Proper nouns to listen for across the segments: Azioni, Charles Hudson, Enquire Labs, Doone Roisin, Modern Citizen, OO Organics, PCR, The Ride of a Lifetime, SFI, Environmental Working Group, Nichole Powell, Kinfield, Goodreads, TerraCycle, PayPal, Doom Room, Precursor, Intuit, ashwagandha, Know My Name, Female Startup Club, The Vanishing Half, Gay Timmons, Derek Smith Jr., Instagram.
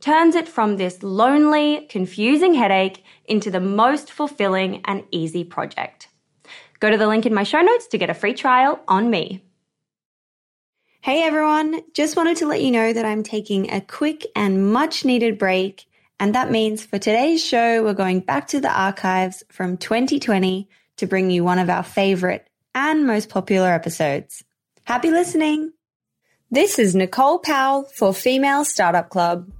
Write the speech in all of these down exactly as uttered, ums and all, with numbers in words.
turns it from this lonely, confusing headache into the most fulfilling and easy project. Go to the link in my show notes to get a free trial on me. Hey everyone, just wanted to let you know that I'm taking a quick and much needed break. And that means for today's show, we're going back to the archives from twenty twenty to bring you one of our favorite and most popular episodes. Happy listening. This is Nichole Powell for Female Startup Club.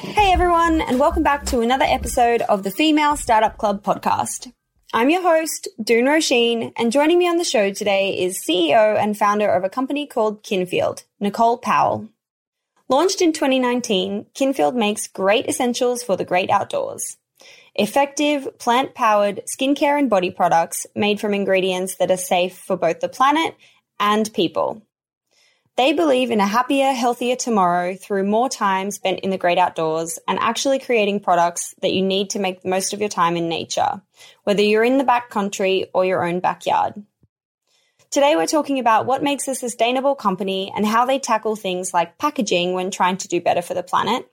Hey everyone, and welcome back to another episode of the Female Startup Club podcast. I'm your host, Doone Roisin, and joining me on the show today is C E O and founder of a company called Kinfield, Nichole Powell. Launched in twenty nineteen, Kinfield makes great essentials for the great outdoors. Effective, plant-powered skincare and body products made from ingredients that are safe for both the planet and people. They believe in a happier, healthier tomorrow through more time spent in the great outdoors and actually creating products that you need to make the most of your time in nature, whether you're in the backcountry or your own backyard. Today we're talking about what makes a sustainable company and how they tackle things like packaging when trying to do better for the planet,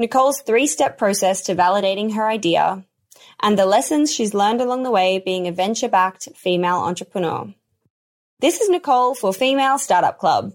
Nichole's three-step process to validating her idea, and the lessons she's learned along the way being a venture-backed female entrepreneur. This is Nichole for Female Startup Club.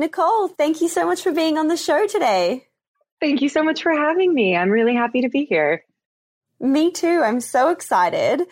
Nichole, thank you so much for being on the show today. Thank you so much for having me. I'm really happy to be here. Me too. I'm so excited.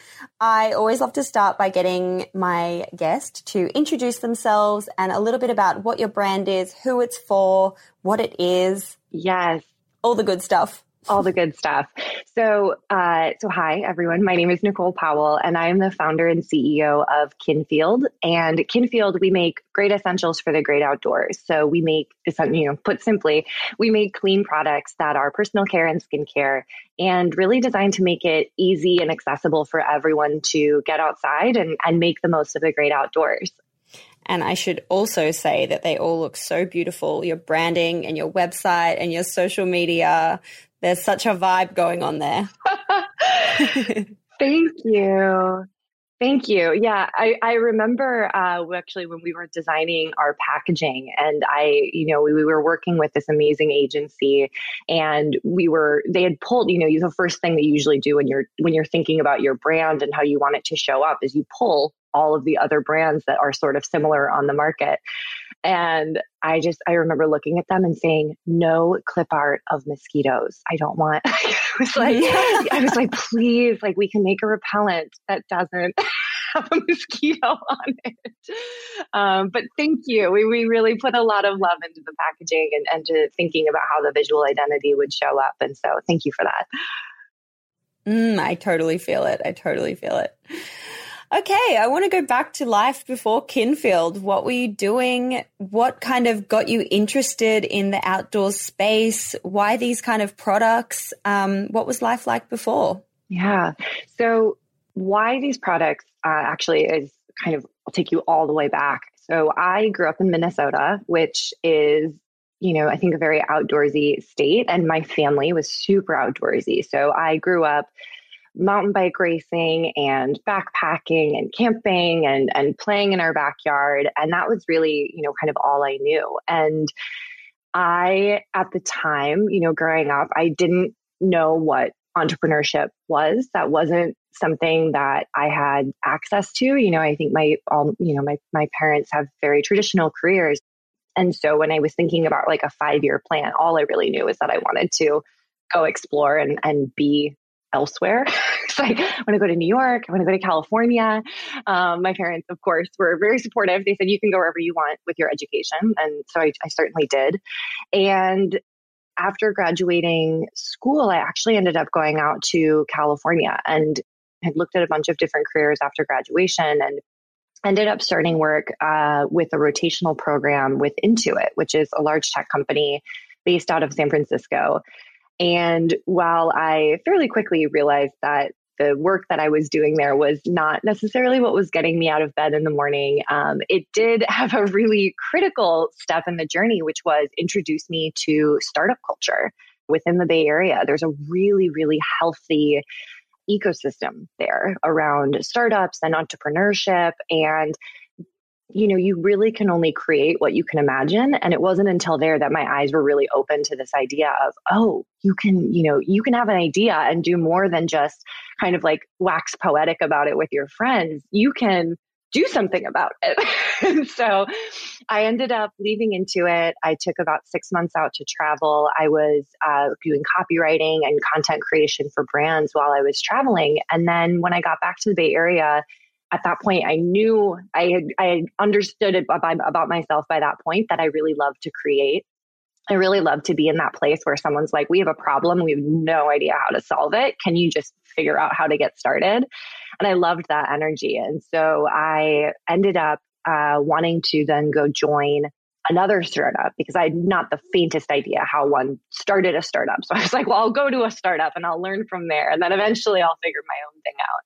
I always love to start by getting my guest to introduce themselves and a little bit about what your brand is, who it's for, what it is. Yes. All the good stuff. All the good stuff. So, uh, so hi, everyone. My name is Nichole Powell, and I am the founder and C E O of Kinfield. And Kinfield, we make great essentials for the great outdoors. So we make, you know, put simply, we make clean products that are personal care and skincare, and really designed to make it easy and accessible for everyone to get outside and, and make the most of the great outdoors. And I should also say that they all look so beautiful. Your branding and your website and your social media. There's such a vibe going on there. Thank you. Thank you. Yeah, I, I remember uh, actually when we were designing our packaging, and I, you know, we, we were working with this amazing agency, and we were, they had pulled, you know, the first thing they usually do when you're, when you're thinking about your brand and how you want it to show up is you pull all of the other brands that are sort of similar on the market. And I just, I remember looking at them and saying, no clip art of mosquitoes. I don't want, I was like, I was like, please, like we can make a repellent that doesn't have a mosquito on it. Um, but thank you. We we really put a lot of love into the packaging and, and to thinking about how the visual identity would show up. And so thank you for that. Mm, I totally feel it. I totally feel it. Okay, I want to go back to life before Kinfield. What were you doing? What kind of got you interested in the outdoor space? Why these kind of products? Um, what was life like before? Yeah, so why these products uh, actually is kind of, I'll take you all the way back. So I grew up in Minnesota, which is, you know, I think a very outdoorsy state, and my family was super outdoorsy. So I grew up mountain bike racing and backpacking and camping and and playing in our backyard. And that was really, you know, kind of all I knew. And I, at the time, you know, growing up, I didn't know what entrepreneurship was. That wasn't something that I had access to. You know, I think my, all, you know, my, my parents have very traditional careers. And so when I was thinking about like a five-year plan, all I really knew was that I wanted to go explore and, and be elsewhere. It's like, I want to go to New York. I want to go to California. Um, my parents, of course, were very supportive. They said, you can go wherever you want with your education. And so I, I certainly did. And after graduating school, I actually ended up going out to California and had looked at a bunch of different careers after graduation and ended up starting work uh, with a rotational program with Intuit, which is a large tech company based out of San Francisco. And while I fairly quickly realized that the work that I was doing there was not necessarily what was getting me out of bed in the morning, um, it did have a really critical step in the journey, which was introduce me to startup culture within the Bay Area. There's a really, really healthy ecosystem there around startups and entrepreneurship, and you know, you really can only create what you can imagine. And it wasn't until there that my eyes were really open to this idea of, oh, you can, you know, you can have an idea and do more than just kind of like wax poetic about it with your friends. You can do something about it. And so I ended up leaving Intuit. I took about six months out to travel. I was uh, doing copywriting and content creation for brands while I was traveling. And then when I got back to the Bay Area, at that point, I knew I had I had understood about myself by that point that I really love to create. I really love to be in that place where someone's like, we have a problem. We have no idea how to solve it. Can you just figure out how to get started? And I loved that energy. And so I ended up uh, wanting to then go join another startup because I had not the faintest idea how one started a startup. So I was like, well, I'll go to a startup and I'll learn from there. And then eventually I'll figure my own thing out.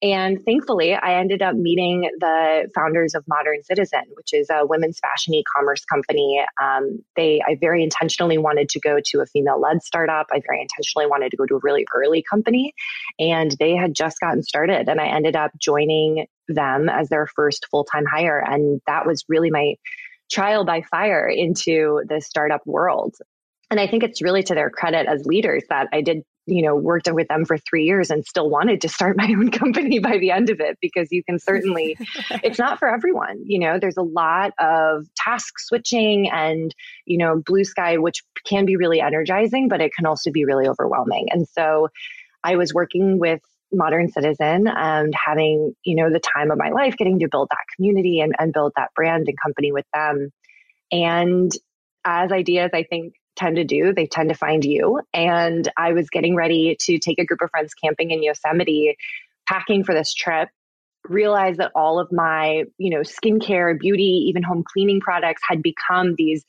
And thankfully, I ended up meeting the founders of Modern Citizen, which is a women's fashion e-commerce company. Um, they, I very intentionally wanted to go to a female-led startup. I very intentionally wanted to go to a really early company, and they had just gotten started. And I ended up joining them as their first full-time hire. And that was really my trial by fire into the startup world. And I think it's really to their credit as leaders that I did, you know, worked with them for three years and still wanted to start my own company by the end of it, because you can certainly, it's not for everyone. You know, there's a lot of task switching and, you know, blue sky, which can be really energizing, but it can also be really overwhelming. And so I was working with Modern Citizen and having, you know, the time of my life, getting to build that community and, and build that brand and company with them. And as ideas, I think, tend to do, they tend to find you. And I was getting ready to take a group of friends camping in Yosemite, packing for this trip, realized that all of my, you know, skincare, beauty, even home cleaning products had become these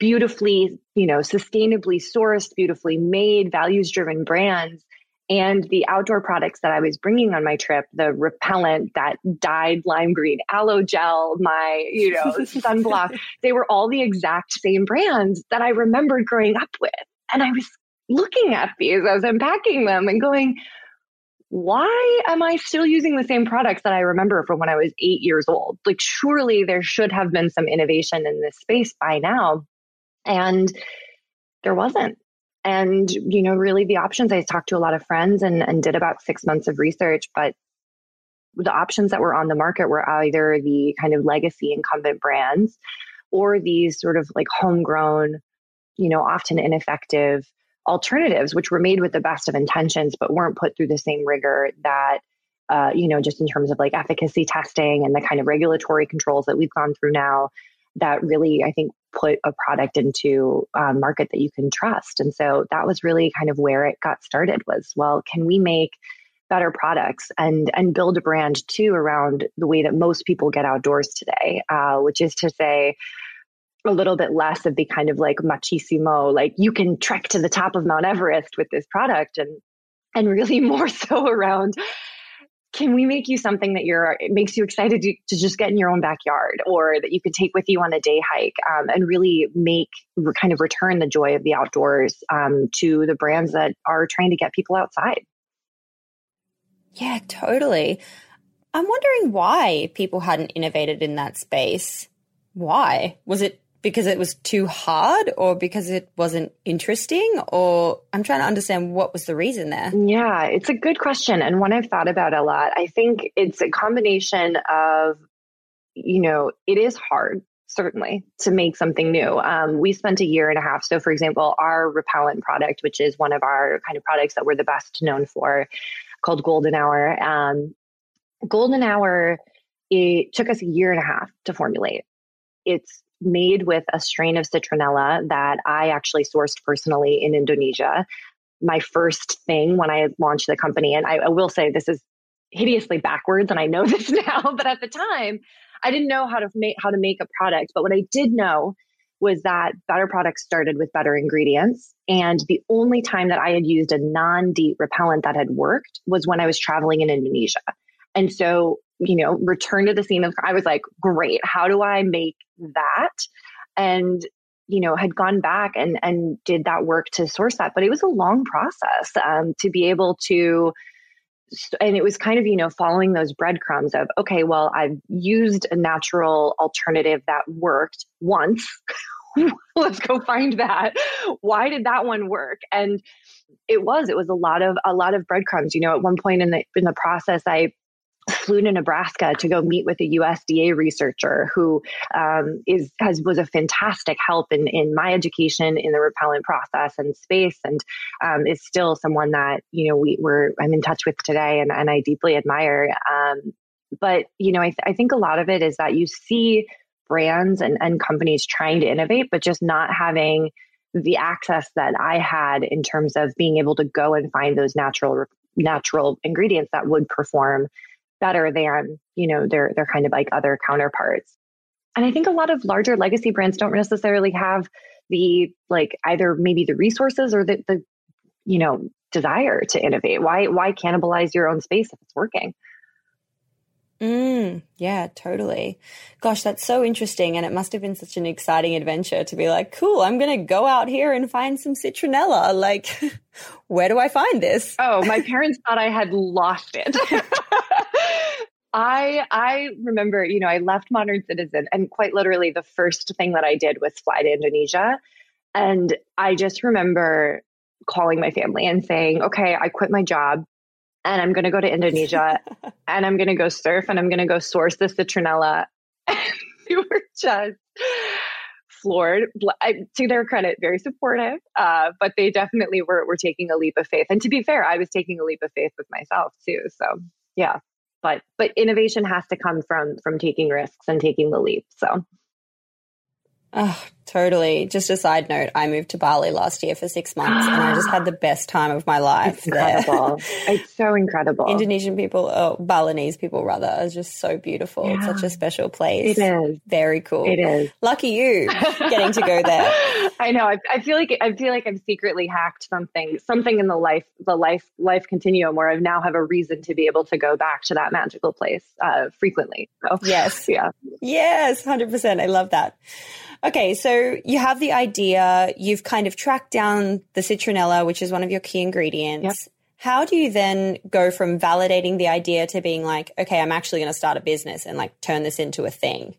beautifully, you know, sustainably sourced, beautifully made, values-driven brands. And the outdoor products that I was bringing on my trip, the repellent, that dyed lime green aloe gel, my, you know, sunblock, they were all the exact same brands that I remembered growing up with. And I was looking at these as I'm packing them and going, why am I still using the same products that I remember from when I was eight years old? Like, surely there should have been some innovation in this space by now. And there wasn't. And, you know, really the options, I talked to a lot of friends and, and did about six months of research, but the options that were on the market were either the kind of legacy incumbent brands or these sort of like homegrown, you know, often ineffective alternatives, which were made with the best of intentions, but weren't put through the same rigor that, uh, you know, just in terms of like efficacy testing and the kind of regulatory controls that we've gone through now that really, I think, put a product into a market that you can trust. And so that was really kind of where it got started was, well, can we make better products and and build a brand too around the way that most people get outdoors today, uh, which is to say a little bit less of the kind of like machismo, like you can trek to the top of Mount Everest with this product, and and really more so around, can we make you something that you're, it makes you excited to, to just get in your own backyard or that you can take with you on a day hike, um, and really make re- kind of return the joy of the outdoors um, to the brands that are trying to get people outside. Yeah, totally. I'm wondering why people hadn't innovated in that space. Why? Was it because it was too hard or because it wasn't interesting? Or I'm trying to understand what was the reason there. Yeah, it's a good question and one I've thought about a lot. I think it's a combination of, you know, it is hard, certainly, to make something new. Um, we spent a year and a half. So, for example, our repellent product, which is one of our kind of products that we're the best known for, called Golden Hour. Um, Golden Hour, it took us a year and a half to formulate. It's made with a strain of citronella that I actually sourced personally in Indonesia. My first thing when I launched the company, and I, I will say this is hideously backwards, and I know this now, but at the time, I didn't know how to make how to make a product. But what I did know was that better products started with better ingredients. And the only time that I had used a non-DEET repellent that had worked was when I was traveling in Indonesia. And so, you know, return to the scene of, I was like, great, how do I make that? And, you know, had gone back and, and did that work to source that. But it was a long process um, to be able to, and it was kind of, you know, following those breadcrumbs of, okay, well, I've used a natural alternative that worked once. Let's go find that. Why did that one work? And it was, it was a lot of, a lot of breadcrumbs. You know, at one point in the, in the process, I flew to Nebraska to go meet with a U S D A researcher who um, is has was a fantastic help in, in my education in the repellent process and space, and um, is still someone that, you know, we were I'm in touch with today and, and I deeply admire. Um, but you know, I, th- I think a lot of it is that you see brands and, and companies trying to innovate, but just not having the access that I had in terms of being able to go and find those natural natural ingredients that would perform better than, you know, their their kind of like other counterparts. And I think a lot of larger legacy brands don't necessarily have the, like, either maybe the resources or the, the you know, desire to innovate. Why why cannibalize your own space if it's working? Mm, yeah, totally. Gosh, that's so interesting. And it must have been such an exciting adventure to be like, cool, I'm going to go out here and find some citronella. Like, where do I find this? Oh, my parents thought I had lost it. I I remember, you know, I left Modern Citizen and quite literally the first thing that I did was fly to Indonesia. And I just remember calling my family and saying, okay, I quit my job and I'm going to go to Indonesia and I'm going to go surf and I'm going to go source the citronella. And they were just floored. I, to their credit, very supportive, uh, but they definitely were, were taking a leap of faith. And to be fair, I was taking a leap of faith with myself too. So yeah. But but innovation has to come from from taking risks and taking the leap. So, oh, totally. Just a side note, I moved to Bali last year for six months and I just had the best time of my life. It's incredible. There. It's so incredible. Indonesian people, oh, Balinese people rather, are just so beautiful. Yeah. It's such a special place. It is. Very cool. It is. Lucky you getting to go there. I know. I, I feel like I feel like I've secretly hacked something, something in the life, the life, life continuum where I now have a reason to be able to go back to that magical place uh, frequently. So, yes. Yeah. Yes. one hundred percent. I love that. Okay. So you have the idea, you've kind of tracked down the citronella, which is one of your key ingredients. Yep. How do you then go from validating the idea to being like, okay, I'm actually going to start a business and like turn this into a thing?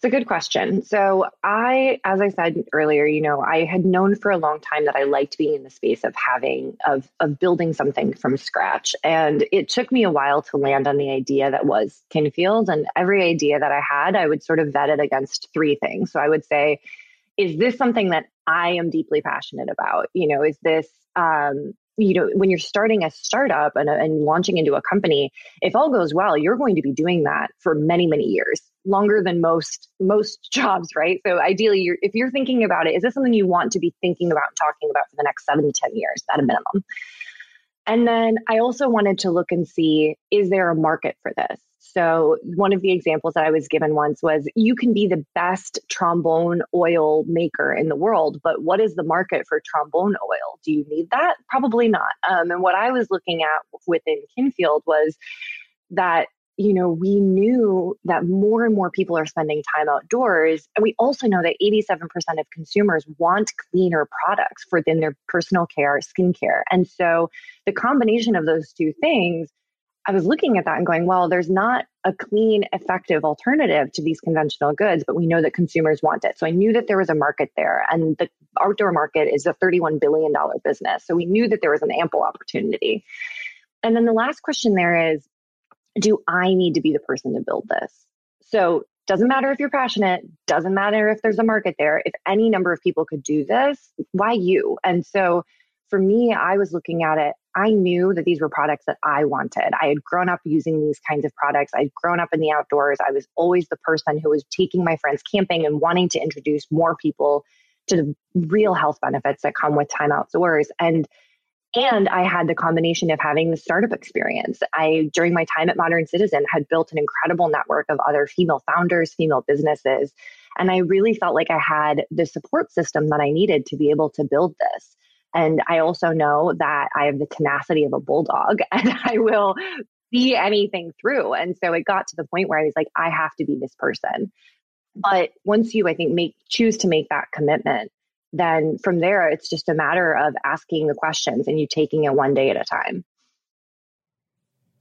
It's a good question. So I, as I said earlier, you know, I had known for a long time that I liked being in the space of having, of, of building something from scratch. And it took me a while to land on the idea that was Kinfield. And every idea that I had, I would sort of vet it against three things. So I would say, is this something that I am deeply passionate about? You know, is this, um, you know, when you're starting a startup and, and launching into a company, if all goes well, you're going to be doing that for many, many years, longer than most most jobs, right? So ideally, you're, if you're thinking about it, is this something you want to be thinking about and talking about for the next seven to ten years at a minimum? And then I also wanted to look and see, is there a market for this? So one of the examples that I was given once was, you can be the best trombone oil maker in the world, but what is the market for trombone oil? Do you need that? Probably not. Um, and what I was looking at within Kinfield was that, you know, we knew that more and more people are spending time outdoors. And we also know that eighty-seven percent of consumers want cleaner products for within their personal care, skincare. And so the combination of those two things, I was looking at that and going, well, there's not a clean, effective alternative to these conventional goods, but we know that consumers want it. So I knew that there was a market there, and the outdoor market is a thirty-one billion dollars business. So we knew that there was an ample opportunity. And then the last question there is, do I need to be the person to build this? So doesn't matter if you're passionate, doesn't matter if there's a market there. If any number of people could do this, why you? And so for me, I was looking at it. I knew that these were products that I wanted. I had grown up using these kinds of products. I'd grown up in the outdoors. I was always the person who was taking my friends camping and wanting to introduce more people to the real health benefits that come with time outdoors. And and I had the combination of having the startup experience. I, during my time at Modern Citizen, had built an incredible network of other female founders, female businesses. And I really felt like I had the support system that I needed to be able to build this. And I also know that I have the tenacity of a bulldog and I will see anything through. And so it got to the point where I was like, I have to be this person. But once you, I think, make choose to make that commitment, then from there, it's just a matter of asking the questions and you taking it one day at a time.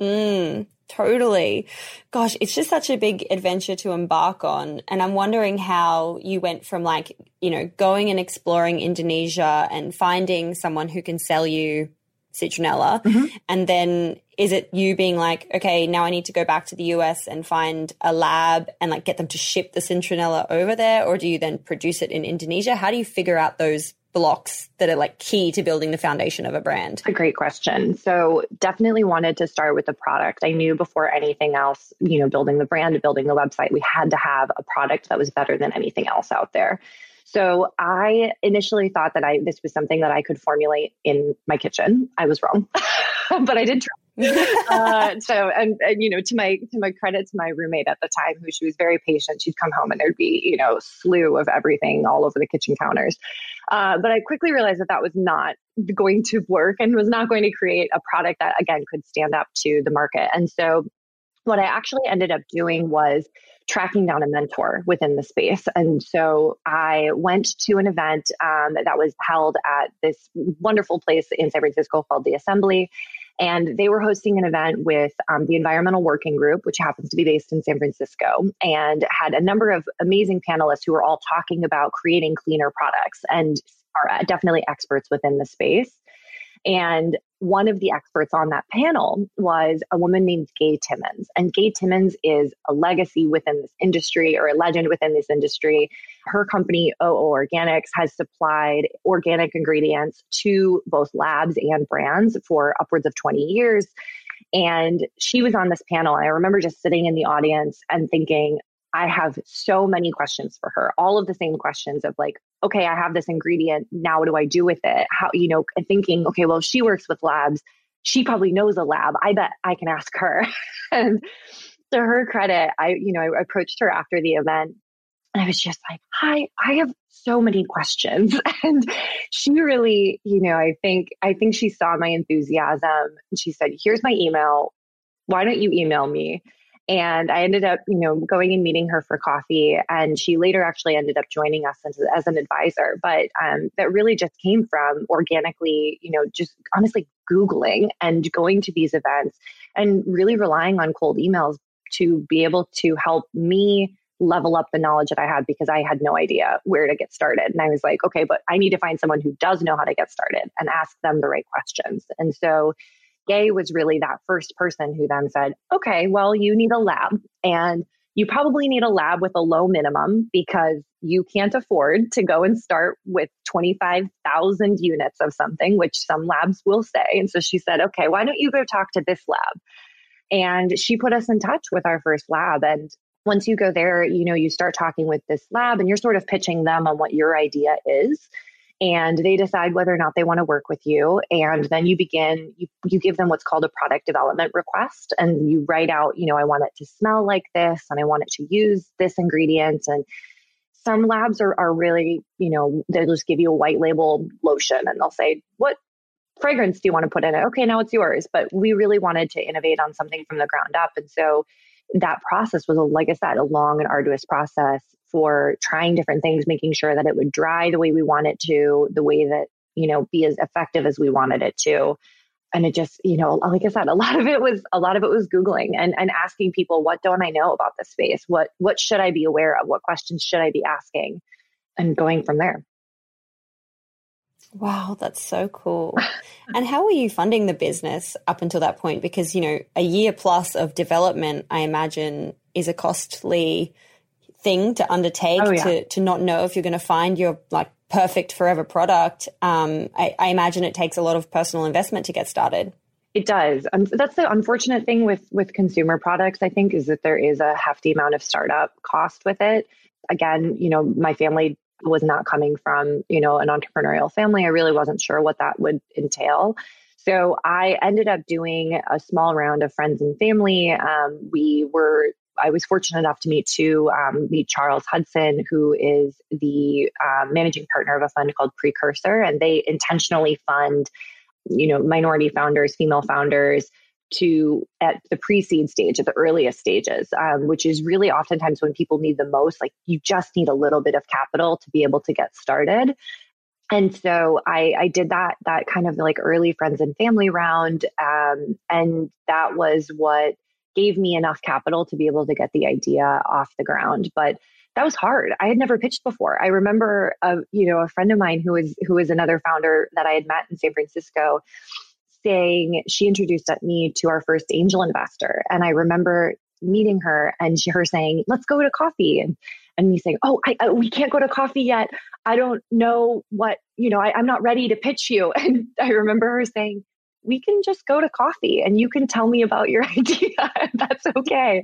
Mm, totally. Gosh, it's just such a big adventure to embark on. And I'm wondering how you went from like, you know, going and exploring Indonesia and finding someone who can sell you citronella. Mm-hmm. And then is it you being like, okay, now I need to go back to the U S and find a lab and like get them to ship the citronella over there? Or do you then produce it in Indonesia? How do you figure out those blocks that are like key to building the foundation of a brand? A great question. So definitely wanted to start with the product. I knew before anything else, you know, building the brand, building the website, we had to have a product that was better than anything else out there. So I initially thought that I this was something that I could formulate in my kitchen. I was wrong, but I did try. uh, so, and, and, you know, to my, to my credit, to my roommate at the time, who she was very patient, she'd come home and there'd be, you know, slew of everything all over the kitchen counters. Uh, but I quickly realized that that was not going to work and was not going to create a product that, again, could stand up to the market. And so What I actually ended up doing was tracking down a mentor within the space. And so I went to an event um, that was held at this wonderful place in San Francisco called The Assembly. And they were hosting an event with um, the Environmental Working Group, which happens to be based in San Francisco, and had a number of amazing panelists who were all talking about creating cleaner products and are definitely experts within the space. And one of the experts on that panel was a woman named Gay Timmons. And Gay Timmons is a legacy within this industry, or a legend within this industry. Her company, O O Organics, has supplied organic ingredients to both labs and brands for upwards of twenty years. And she was on this panel. And I remember just sitting in the audience and thinking, I have so many questions for her, all of the same questions of like, okay, I have this ingredient. Now what do I do with it? How, you know, and thinking, okay, well, she works with labs. She probably knows a lab. I bet I can ask her. And to her credit, I, you know, I approached her after the event and I was just like, hi, I have so many questions. And she really, you know, I think, I think she saw my enthusiasm and she said, here's my email. Why don't you email me? And I ended up, you know, going and meeting her for coffee. And she later actually ended up joining us as, as an advisor. But um, that really just came from organically, you know, just honestly Googling and going to these events and really relying on cold emails to be able to help me level up the knowledge that I had, because I had no idea where to get started. And I was like, okay, but I need to find someone who does know how to get started and ask them the right questions. And so Gay was really that first person who then said, okay, well, you need a lab, and you probably need a lab with a low minimum because you can't afford to go and start with twenty-five thousand units of something, which some labs will say. And so she said, okay, why don't you go talk to this lab? And she put us in touch with our first lab. And once you go there, you know, you start talking with this lab and you're sort of pitching them on what your idea is. And they decide whether or not they want to work with you. And then you begin, you, you give them what's called a product development request. And you write out, you know, I want it to smell like this, and I want it to use this ingredient. And some labs are, are really, you know, they'll just give you a white label lotion and they'll say, what fragrance do you want to put in it? Okay, now it's yours. But we really wanted to innovate on something from the ground up. And so that process was, like I said, a long and arduous process for trying different things, making sure that it would dry the way we want it to, the way that, you know, be as effective as we wanted it to. And it just, you know, like I said, a lot of it was, a lot of it was Googling and, and asking people, what don't I know about this space? What, what should I be aware of? What questions should I be asking? And going from there. Wow, that's so cool. And how were you funding the business up until that point? Because, you know, a year plus of development, I imagine, is a costly thing to undertake. Oh, yeah. to, to not know if you're going to find your like perfect forever product. Um, I, I imagine it takes a lot of personal investment to get started. It does. Um, that's the unfortunate thing with, with consumer products, I think, is that there is a hefty amount of startup cost with it. Again, you know, my family was not coming from, you know, an entrepreneurial family. I really wasn't sure what that would entail. So I ended up doing a small round of friends and family. Um, we were, I was fortunate enough to meet to um, meet Charles Hudson, who is the uh, managing partner of a fund called Precursor. And they intentionally fund, you know, minority founders, female founders, to at the pre-seed stage, at the earliest stages, um, which is really oftentimes when people need the most, like you just need a little bit of capital to be able to get started. And so I, I did that, that kind of like early friends and family round. Um, and that was what gave me enough capital to be able to get the idea off the ground. But that was hard. I had never pitched before. I remember, a, you know, a friend of mine who was, who is another founder that I had met in San Francisco, saying, she introduced me to our first angel investor. And I remember meeting her and she, her saying, let's go to coffee. And, and me saying, oh, I, I, we can't go to coffee yet. I don't know what, you know, I, I'm not ready to pitch you. And I remember her saying, we can just go to coffee and you can tell me about your idea. That's okay.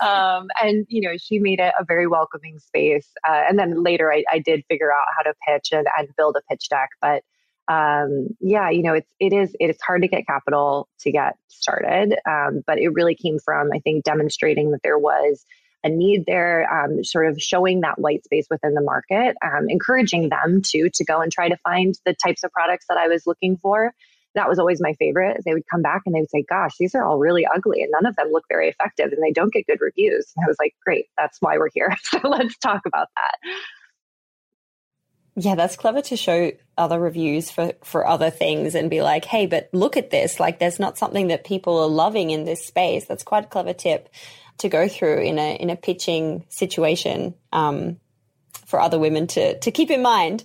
Um, and, you know, she made it a very welcoming space. Uh, and then later I, I did figure out how to pitch and, and build a pitch deck. But Um, yeah, you know, it's, it is, it's hard to get capital to get started. Um, but it really came from, I think, demonstrating that there was a need there, um, sort of showing that white space within the market, um, encouraging them to, to go and try to find the types of products that I was looking for. that was always my favorite. They would come back and they would say, gosh, these are all really ugly and none of them look very effective and they don't get good reviews. And I was like, great, that's why we're here. So let's talk about that. Yeah, that's clever to show other reviews for, for other things and be like, hey, but look at this. Like, there's not something that people are loving in this space. That's quite a clever tip to go through in a in a pitching situation um, for other women to to keep in mind.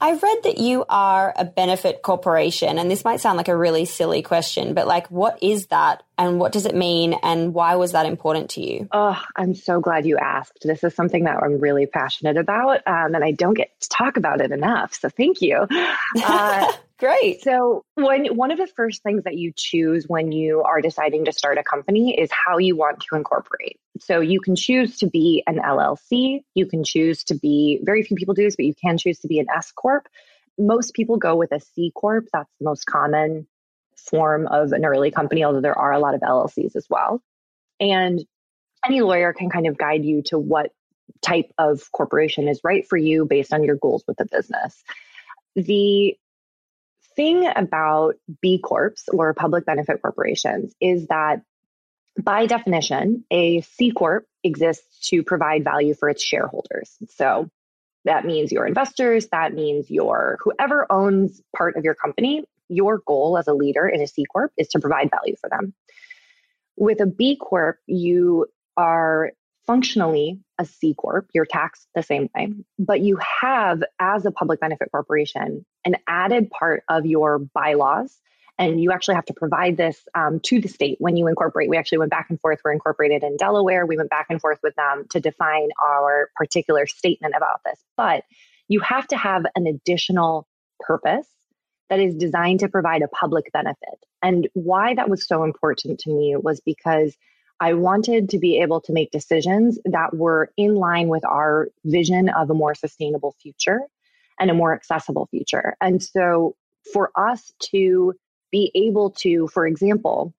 I read that you are a benefit corporation, and this might sound like a really silly question, but like, what is that and what does it mean and why was that important to you? Oh, I'm so glad you asked. This is something that I'm really passionate about, um, and I don't get to talk about it enough. So thank you. Uh, Great. So when one of the first things that you choose when you are deciding to start a company is how you want to incorporate. So you can choose to be an L L C. You can choose to be, very few people do this, but you can choose to be an S Corp. Most people go with a C Corp. That's the most common form of an early company, although there are a lot of L L Cs as well. And any lawyer can kind of guide you to what type of corporation is right for you based on your goals with the business. The thing about B Corps or public benefit corporations is that by definition, a C Corp exists to provide value for its shareholders. So that means your investors, that means your whoever owns part of your company, your goal as a leader in a C Corp is to provide value for them. With a B Corp, you are functionally a C Corp, you're taxed the same way, but you have, as a public benefit corporation, an added part of your bylaws, and you actually have to provide this um, to the state when you incorporate. We actually went back and forth. We're incorporated in Delaware. We went back and forth with them to define our particular statement about this, but you have to have an additional purpose that is designed to provide a public benefit. And why that was so important to me was because I wanted to be able to make decisions that were in line with our vision of a more sustainable future and a more accessible future. And so for us to be able to, for example,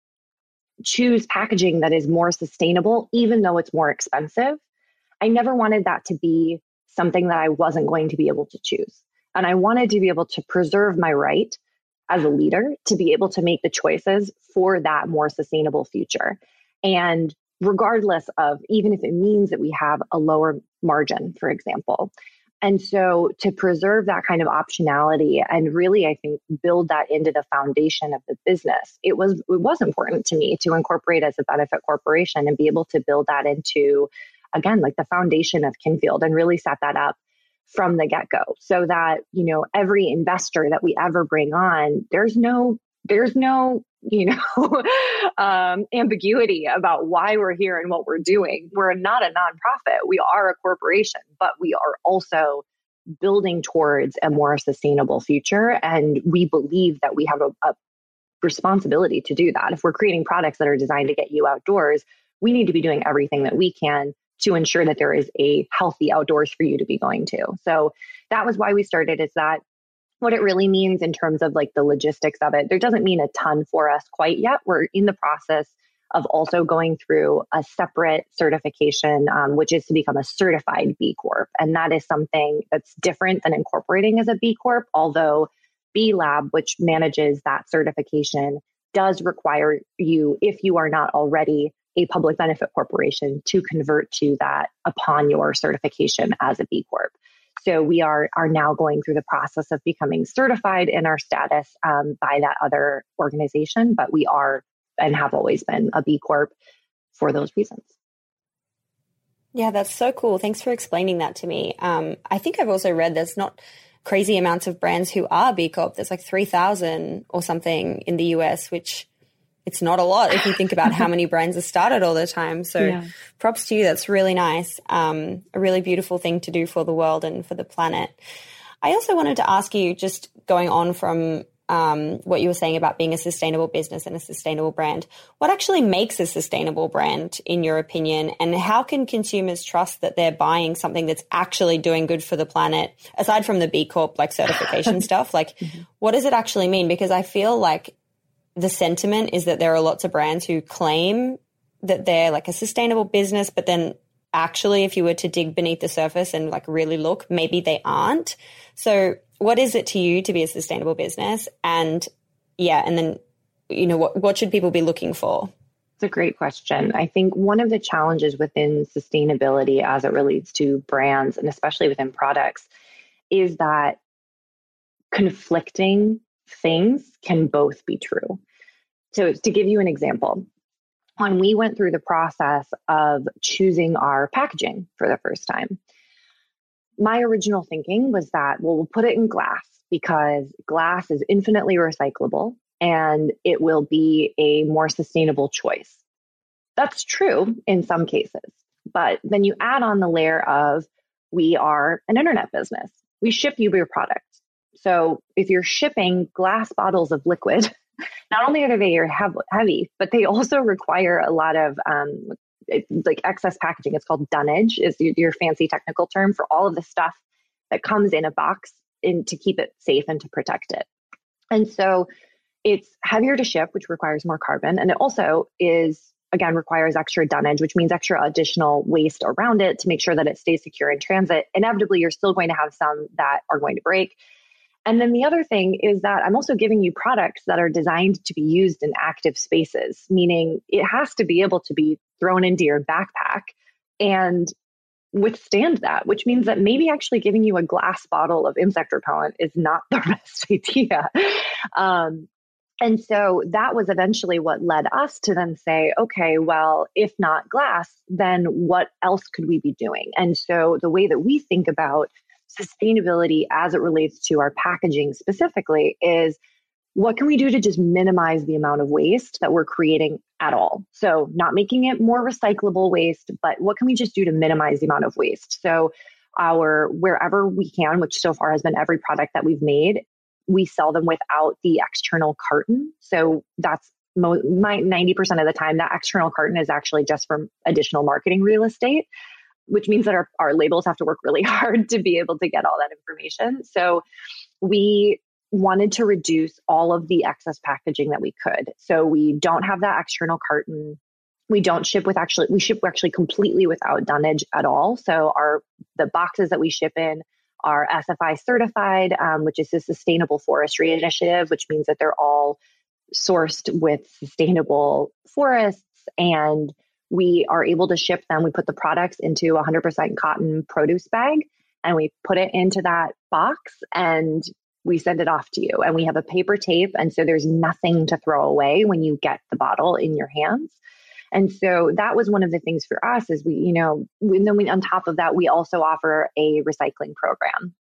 choose packaging that is more sustainable, even though it's more expensive. I never wanted that to be something that I wasn't going to be able to choose. And I wanted to be able to preserve my right as a leader to be able to make the choices for that more sustainable future. And regardless of, even if it means that we have a lower margin, for example. And so to preserve that kind of optionality and really, I think, build that into the foundation of the business, it was it was important to me to incorporate as a benefit corporation and be able to build that into, again, like the foundation of Kinfield, and really set that up from the get-go so that, you know, every investor that we ever bring on, there's no, there's no, you know, um, ambiguity about why we're here and what we're doing. We're not a nonprofit. We are a corporation, but we are also building towards a more sustainable future. And we believe that we have a, a responsibility to do that. If we're creating products that are designed to get you outdoors, we need to be doing everything that we can to ensure that there is a healthy outdoors for you to be going to. So that was why we started, is that what it really means in terms of like the logistics of it. There doesn't mean a ton for us quite yet. We're in the process of also going through a separate certification, um, which is to become a certified B Corp. And that is something that's different than incorporating as a B Corp, although B Lab, which manages that certification, does require you, if you are not already a public benefit corporation, to convert to that upon your certification as a B Corp. So we are are now going through the process of becoming certified in our status um, by that other organization, but we are and have always been a B Corp for those reasons. Yeah, that's so cool. Thanks for explaining that to me. Um, I think I've also read there's not crazy amounts of brands who are B Corp. There's like three thousand or something in the U S, which it's not a lot if you think about how many brands are started all the time. So yeah. Props to you. That's really nice. Um, a really beautiful thing to do for the world and for the planet. I also wanted to ask you, just going on from um, what you were saying about being a sustainable business and a sustainable brand, what actually makes a sustainable brand in your opinion? And how can consumers trust that they're buying something that's actually doing good for the planet, aside from the B Corp like certification stuff? Like, mm-hmm. What does it actually mean? Because I feel like the sentiment is that there are lots of brands who claim that they're like a sustainable business, but then actually if you were to dig beneath the surface and like really look, maybe they aren't. So what is it to you to be a sustainable business? And yeah, and then, you know, what, what should people be looking for? It's a great question. I think one of the challenges within sustainability as it relates to brands, and especially within products, is that conflicting things can both be true. So to give you an example, when we went through the process of choosing our packaging for the first time, my original thinking was that, well, we'll put it in glass because glass is infinitely recyclable and it will be a more sustainable choice. That's true in some cases, but then you add on the layer of, we are an internet business. We ship you your product. So if you're shipping glass bottles of liquid, not only are they heavy, but they also require a lot of um, like excess packaging. It's called dunnage, is your fancy technical term for all of the stuff that comes in a box in to keep it safe and to protect it. And so it's heavier to ship, which requires more carbon. And it also is, again, requires extra dunnage, which means extra additional waste around it to make sure that it stays secure in transit. Inevitably, you're still going to have some that are going to break. And then the other thing is that I'm also giving you products that are designed to be used in active spaces, meaning it has to be able to be thrown into your backpack and withstand that, which means that maybe actually giving you a glass bottle of insect repellent is not the best idea. Um, and so that was eventually what led us to then say, okay, well, if not glass, then what else could we be doing? And so the way that we think about sustainability as it relates to our packaging specifically is, what can we do to just minimize the amount of waste that we're creating at all? So not making it more recyclable waste, but what can we just do to minimize the amount of waste? So our, wherever we can, which so far has been every product that we've made, we sell them without the external carton. So that's mo- my ninety percent of the time, that external carton is actually just for additional marketing real estate, which means that our, our labels have to work really hard to be able to get all that information. So we wanted to reduce all of the excess packaging that we could. So we don't have that external carton. We don't ship with actually, we ship actually completely without dunnage at all. So our the boxes that we ship in are S F I certified, um, which is the Sustainable Forestry Initiative, which means that they're all sourced with sustainable forests, and we are able to ship them. We put the products into a one hundred percent cotton produce bag, and we put it into that box, and we send it off to you. And we have a paper tape, and so there's nothing to throw away when you get the bottle in your hands. And so that was one of the things for us is we, you know, and then we, on top of that, we also offer a recycling program.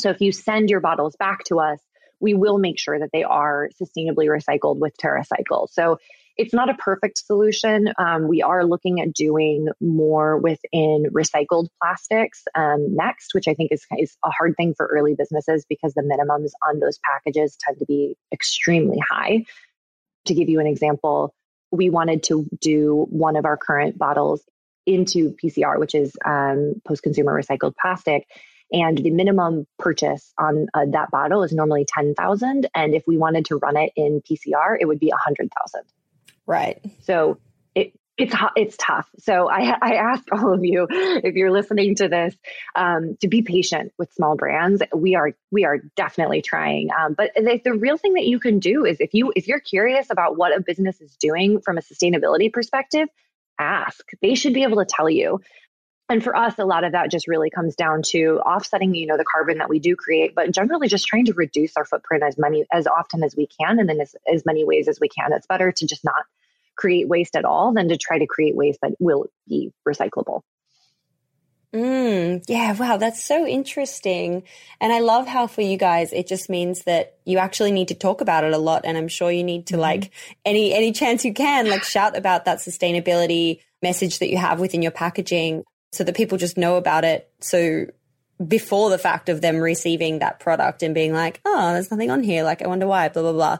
So if you send your bottles back to us, we will make sure that they are sustainably recycled with TerraCycle. So it's not a perfect solution. Um, we are looking at doing more within recycled plastics um, next, which I think is, is a hard thing for early businesses because the minimums on those packages tend to be extremely high. To give you an example, we wanted to do one of our current bottles into P C R, which is um, post-consumer recycled plastic. And the minimum purchase on uh, that bottle is normally ten thousand dollars. And if we wanted to run it in P C R, it would be one hundred thousand dollars. Right. So it it's it's tough. So I I ask all of you, if you're listening to this, um, to be patient with small brands. We are we are definitely trying. Um, but the, the real thing that you can do is if you if you're curious about what a business is doing from a sustainability perspective, ask. They should be able to tell you. And for us, a lot of that just really comes down to offsetting, you know, the carbon that we do create, but generally just trying to reduce our footprint as many as often as we can, and in as, as many ways as we can. It's better to just not create waste at all than to try to create waste that will be recyclable. Mm, yeah, wow, that's so interesting. And I love how for you guys, it just means that you actually need to talk about it a lot. And I'm sure you need to, mm-hmm. like any any chance you can, like shout about that sustainability message that you have within your packaging, so that people just know about it. So before the fact of them receiving that product and being like, oh, there's nothing on here. Like, I wonder why, blah, blah, blah.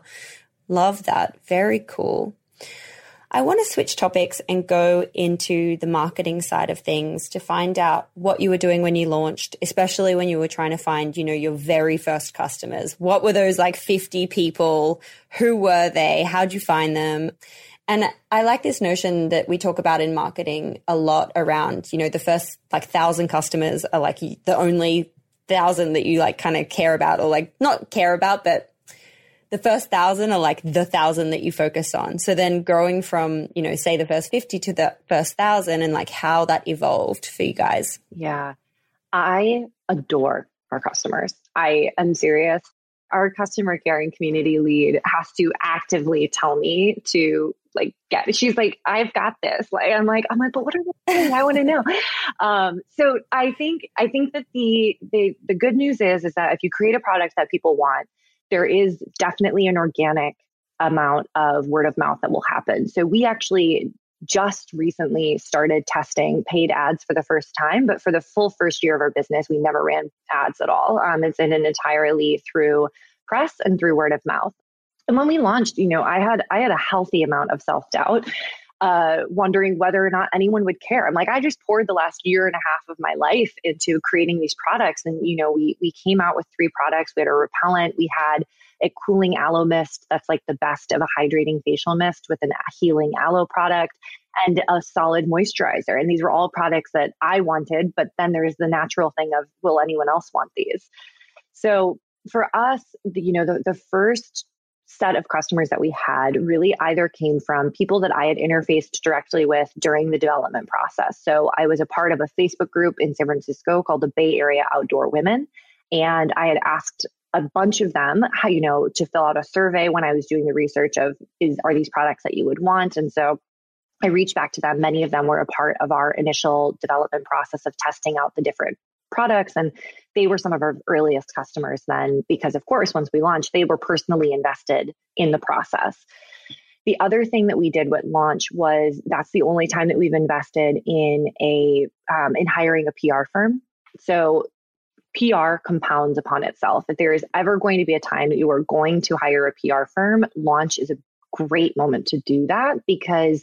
Love that. Very cool. I want to switch topics and go into the marketing side of things to find out what you were doing when you launched, especially when you were trying to find, you know, your very first customers. What were those like fifty people? Who were they? How'd you find them? And I like this notion that we talk about in marketing a lot around, you know, the first like thousand customers are like the only thousand that you like kind of care about, or like not care about, but the first thousand are like the thousand that you focus on. So then growing from, you know, say the first fifty to the first thousand and like how that evolved for you guys. Yeah. I adore our customers. I am serious. Our customer care and community lead has to actively tell me to like get, she's like, I've got this. Like, I'm like, I'm like, but what are they doing? I want to know. Um, so I think, I think that the, the, the good news is, is that if you create a product that people want, there is definitely an organic amount of word of mouth that will happen. So we actually just recently started testing paid ads for the first time, but for the full first year of our business, we never ran ads at all. Um, it's been entirely through press and through word of mouth. And when we launched, you know, I had I had a healthy amount of self-doubt, uh, wondering whether or not anyone would care. I'm like, I just poured the last year and a half of my life into creating these products. And, you know, we we came out with three products. We had a repellent. We had a cooling aloe mist that's like the best of a hydrating facial mist with a healing aloe product, and a solid moisturizer. And these were all products that I wanted, but then there's the natural thing of, will anyone else want these? So for us, the, you know, the, the first set of customers that we had really either came from people that I had interfaced directly with during the development process. So I was a part of a Facebook group in San Francisco called the Bay Area Outdoor Women. And I had asked a bunch of them, how, you know, to fill out a survey when I was doing the research of, is, are these products that you would want? And so I reached back to them. Many of them were a part of our initial development process of testing out the different products. And they were some of our earliest customers then, because of course, once we launched, they were personally invested in the process. The other thing that we did with launch was that's the only time that we've invested in a, um, in hiring a P R firm. So P R compounds upon itself. If there is ever going to be a time that you are going to hire a P R firm, launch is a great moment to do that, because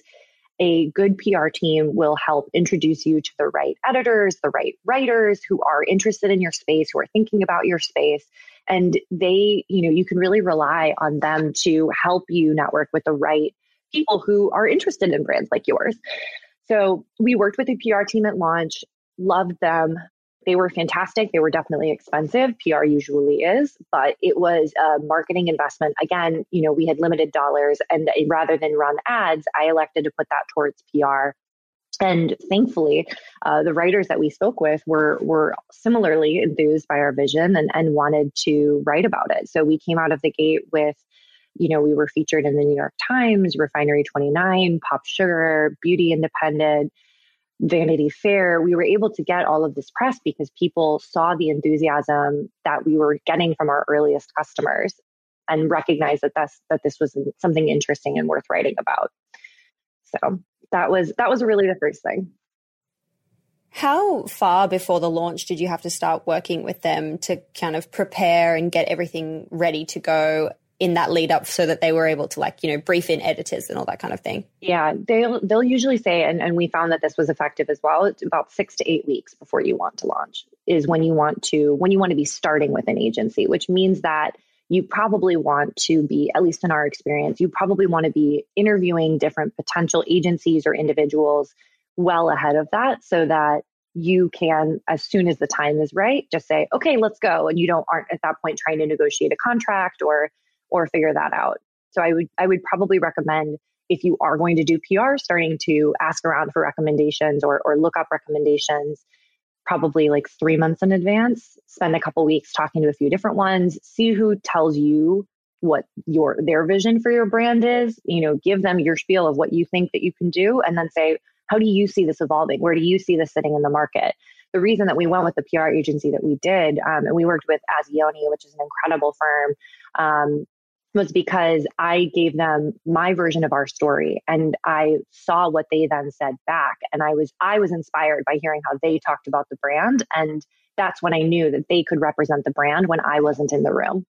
a good P R team will help introduce you to the right editors, the right writers who are interested in your space, who are thinking about your space. And they, you know, you can really rely on them to help you network with the right people who are interested in brands like yours. So we worked with a P R team at launch, loved them. They were fantastic. They were definitely expensive. P R usually is, but it was a marketing investment. Again, you know, we had limited dollars, and rather than run ads, I elected to put that towards P R. And thankfully, uh, the writers that we spoke with were were similarly enthused by our vision and, and wanted to write about it. So we came out of the gate with, you know, we were featured in the New York Times, Refinery twenty-nine, Pop Sugar, Beauty Independent, Vanity Fair. We were able to get all of this press because people saw the enthusiasm that we were getting from our earliest customers and recognized that this, that this was something interesting and worth writing about. So that was that was really the first thing. How far before the launch did you have to start working with them to kind of prepare and get everything ready to go in that lead up so that they were able to, like, you know, brief in editors and all that kind of thing? Yeah, they'll, they'll usually say, and, and we found that this was effective as well, it's about six to eight weeks before you want to launch is when you want to, when you want to be starting with an agency, which means that you probably want to be, at least in our experience, you probably want to be interviewing different potential agencies or individuals well ahead of that so that you can, as soon as the time is right, just say, okay, let's go. And you don't aren't at that point trying to negotiate a contract or or figure that out. So I would I would probably recommend, if you are going to do P R, starting to ask around for recommendations or or look up recommendations, probably like three months in advance, spend a couple weeks talking to a few different ones, see who tells you what your their vision for your brand is, you know, give them your spiel of what you think that you can do, and then say, how do you see this evolving? Where do you see this sitting in the market? The reason that we went with the P R agency that we did, um, and we worked with Azioni, which is an incredible firm, um, was because I gave them my version of our story and I saw what they then said back. And I was, I was inspired by hearing how they talked about the brand. And that's when I knew that they could represent the brand when I wasn't in the room.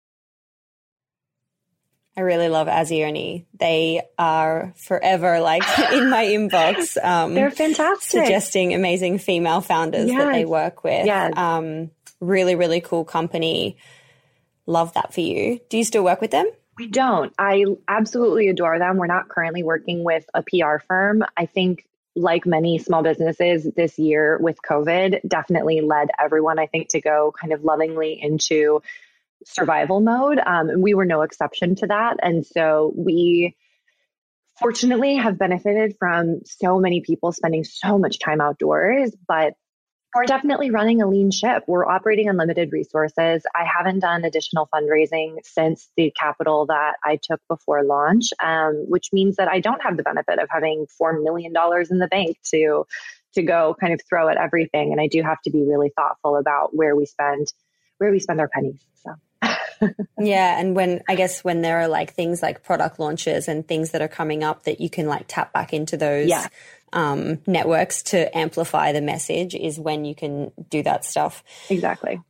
I really love Azioni. They are forever like in my inbox. Um, They're fantastic. Suggesting amazing female founders yes. that they work with. Yes. Um, really, really cool company. Love that for you. Do you still work with them? We don't. I absolutely adore them. We're not currently working with a P R firm. I think, like many small businesses this year with COVID, definitely led everyone, I think, to go kind of lovingly into survival mode. Um, and we were no exception to that. And so we fortunately have benefited from so many people spending so much time outdoors, but we're definitely running a lean ship. We're operating on limited resources. I haven't done additional fundraising since the capital that I took before launch, um, which means that I don't have the benefit of having four million dollars in the bank to, to go kind of throw at everything. And I do have to be really thoughtful about where we spend, where we spend our pennies. So. Yeah. And when, I guess when there are like things like product launches and things that are coming up that you can like tap back into those yeah. um, networks to amplify the message is when you can do that stuff. Exactly.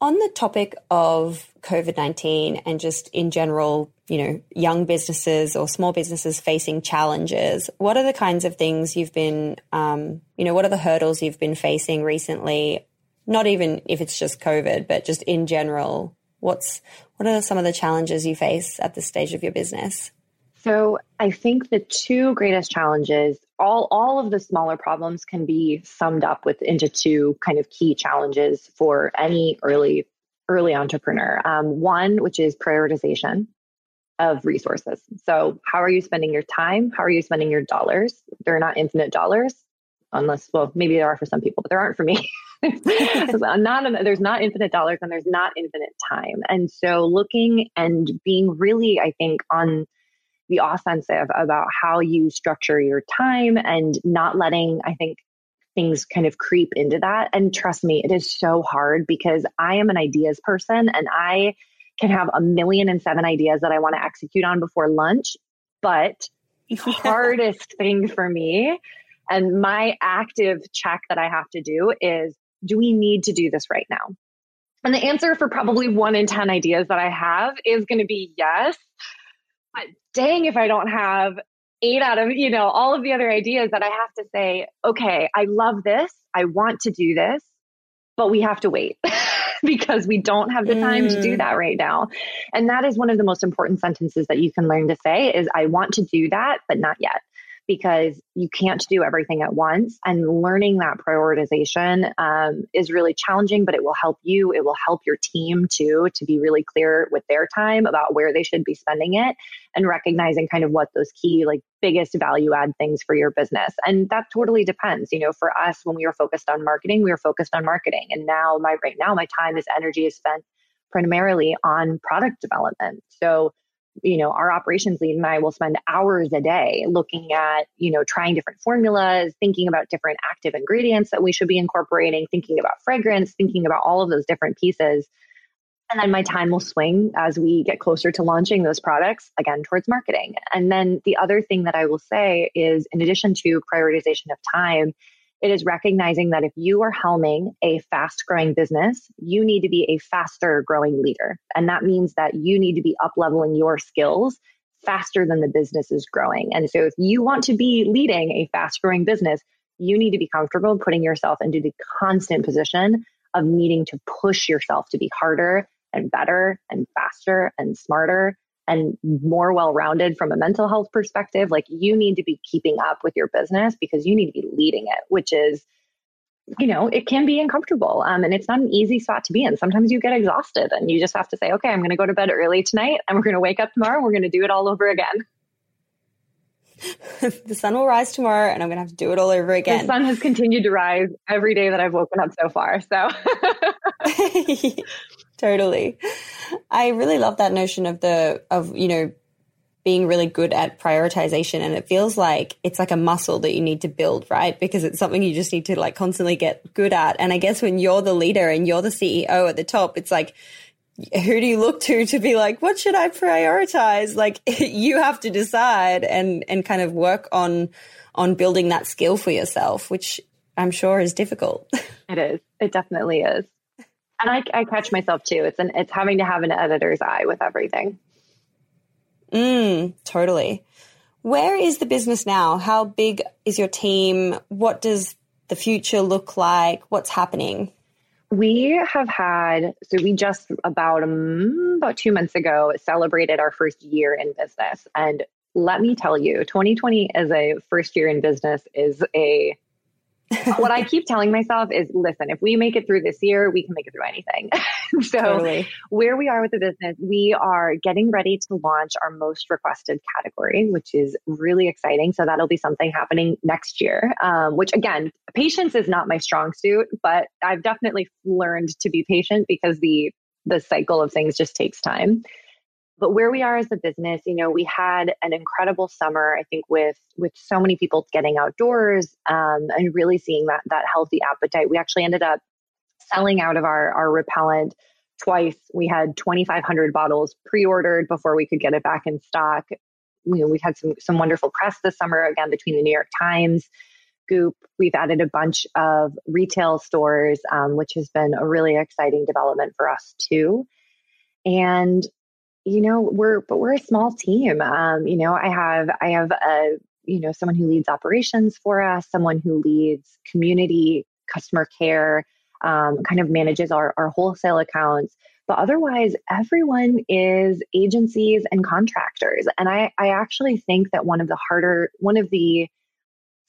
On the topic of COVID nineteen and just in general, you know, young businesses or small businesses facing challenges, what are the kinds of things you've been, um, you know, what are the hurdles you've been facing recently? Not even if it's just COVID, but just in general. What's what are some of the challenges you face at this stage of your business? So I think the two greatest challenges, all, all of the smaller problems can be summed up with into two kind of key challenges for any early early entrepreneur. Um, one, which is prioritization of resources. So how are you spending your time? How are you spending your dollars? They're not infinite dollars, unless, well, maybe there are for some people, but there aren't for me. not, there's not infinite dollars and there's not infinite time. And so looking and being really, I think, on the offensive about how you structure your time and not letting, I think, things kind of creep into that. And trust me, it is so hard because I am an ideas person and I can have a million and seven ideas that I want to execute on before lunch. But the hardest thing for me and my active check that I have to do is, do we need to do this right now? And the answer for probably one in ten ideas that I have is going to be yes. But dang, if I don't have eight out of, you know, all of the other ideas that I have to say, okay, I love this. I want to do this, but we have to wait. because we don't have the time mm. to do that right now. And that is one of the most important sentences that you can learn to say is, I want to do that, but not yet, because you can't do everything at once. And learning that prioritization um, is really challenging, but it will help you. It will help your team too, to be really clear with their time about where they should be spending it and recognizing kind of what those key, like biggest value add things for your business. And that totally depends. You know, for us, when we were focused on marketing, we were focused on marketing. And now my, right now, my time is energy is spent primarily on product development. So you know, our operations lead and I will spend hours a day looking at, you know, trying different formulas, thinking about different active ingredients that we should be incorporating, thinking about fragrance, thinking about all of those different pieces. And then my time will swing as we get closer to launching those products, again, towards marketing. And then the other thing that I will say is, in addition to prioritization of time, it is recognizing that if you are helming a fast growing business, you need to be a faster growing leader. And that means that you need to be up leveling your skills faster than the business is growing. And so if you want to be leading a fast growing business, you need to be comfortable putting yourself into the constant position of needing to push yourself to be harder and better and faster and smarter and more well-rounded from a mental health perspective. Like, you need to be keeping up with your business because you need to be leading it, which is, you know, it can be uncomfortable. Um, and it's not an easy spot to be in. Sometimes you get exhausted and you just have to say, okay, I'm going to go to bed early tonight and we're going to wake up tomorrow. We're going to do it all over again. The sun will rise tomorrow and I'm going to have to do it all over again. The sun has continued to rise every day that I've woken up so far. So totally. I really love that notion of the, of, you know, being really good at prioritization. And it feels like it's like a muscle that you need to build, right? Because it's something you just need to like constantly get good at. And I guess when you're the leader and you're the C E O at the top, it's like, who do you look to to be like, what should I prioritize? Like, you have to decide and, and kind of work on, on building that skill for yourself, which I'm sure is difficult. It is. It definitely is. And I, I catch myself too. It's an, it's having to have an editor's eye with everything. Mm, totally. Where is the business now? How big is your team? What does the future look like? What's happening? We have had, so we just about, um, about two months ago celebrated our first year in business. And let me tell you, twenty twenty as a first year in business is a, what I keep telling myself is, listen, if we make it through this year, we can make it through anything. So totally. Where we are with the business, we are getting ready to launch our most requested category, which is really exciting. So that'll be something happening next year, um, which again, patience is not my strong suit, but I've definitely learned to be patient because the the cycle of things just takes time. But where we are as a business, you know, we had an incredible summer, I think, with with so many people getting outdoors um, and really seeing that that healthy appetite. We actually ended up selling out of our, our repellent twice. We had twenty-five hundred bottles pre-ordered before we could get it back in stock. You know, we've had some some wonderful press this summer, again, between the New York Times, Goop. We've added a bunch of retail stores, um, which has been a really exciting development for us too. And you know, we're, but we're a small team. Um, you know, I have, I have a, you know, someone who leads operations for us, someone who leads community, customer care, um, kind of manages our, our wholesale accounts, but otherwise everyone is agencies and contractors. And I, I actually think that one of the harder, one of the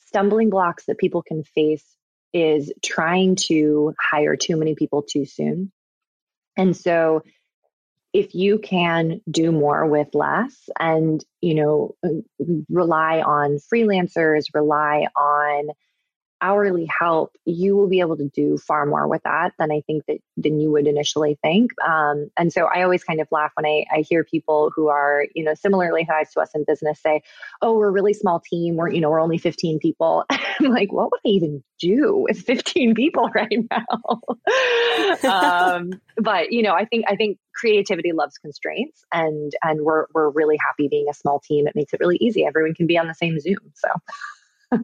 stumbling blocks that people can face is trying to hire too many people too soon. And so if you can do more with less and, you know, rely on freelancers, rely on hourly help, you will be able to do far more with that than I think that than you would initially think. Um, and so I always kind of laugh when I, I hear people who are, you know, similarly sized to us in business say, oh, we're a really small team. We're, you know, we're only fifteen people. I'm like, what would I even do with fifteen people right now? um, but, you know, I think, I think creativity loves constraints and, and we're, we're really happy being a small team. It makes it really easy. Everyone can be on the same Zoom. So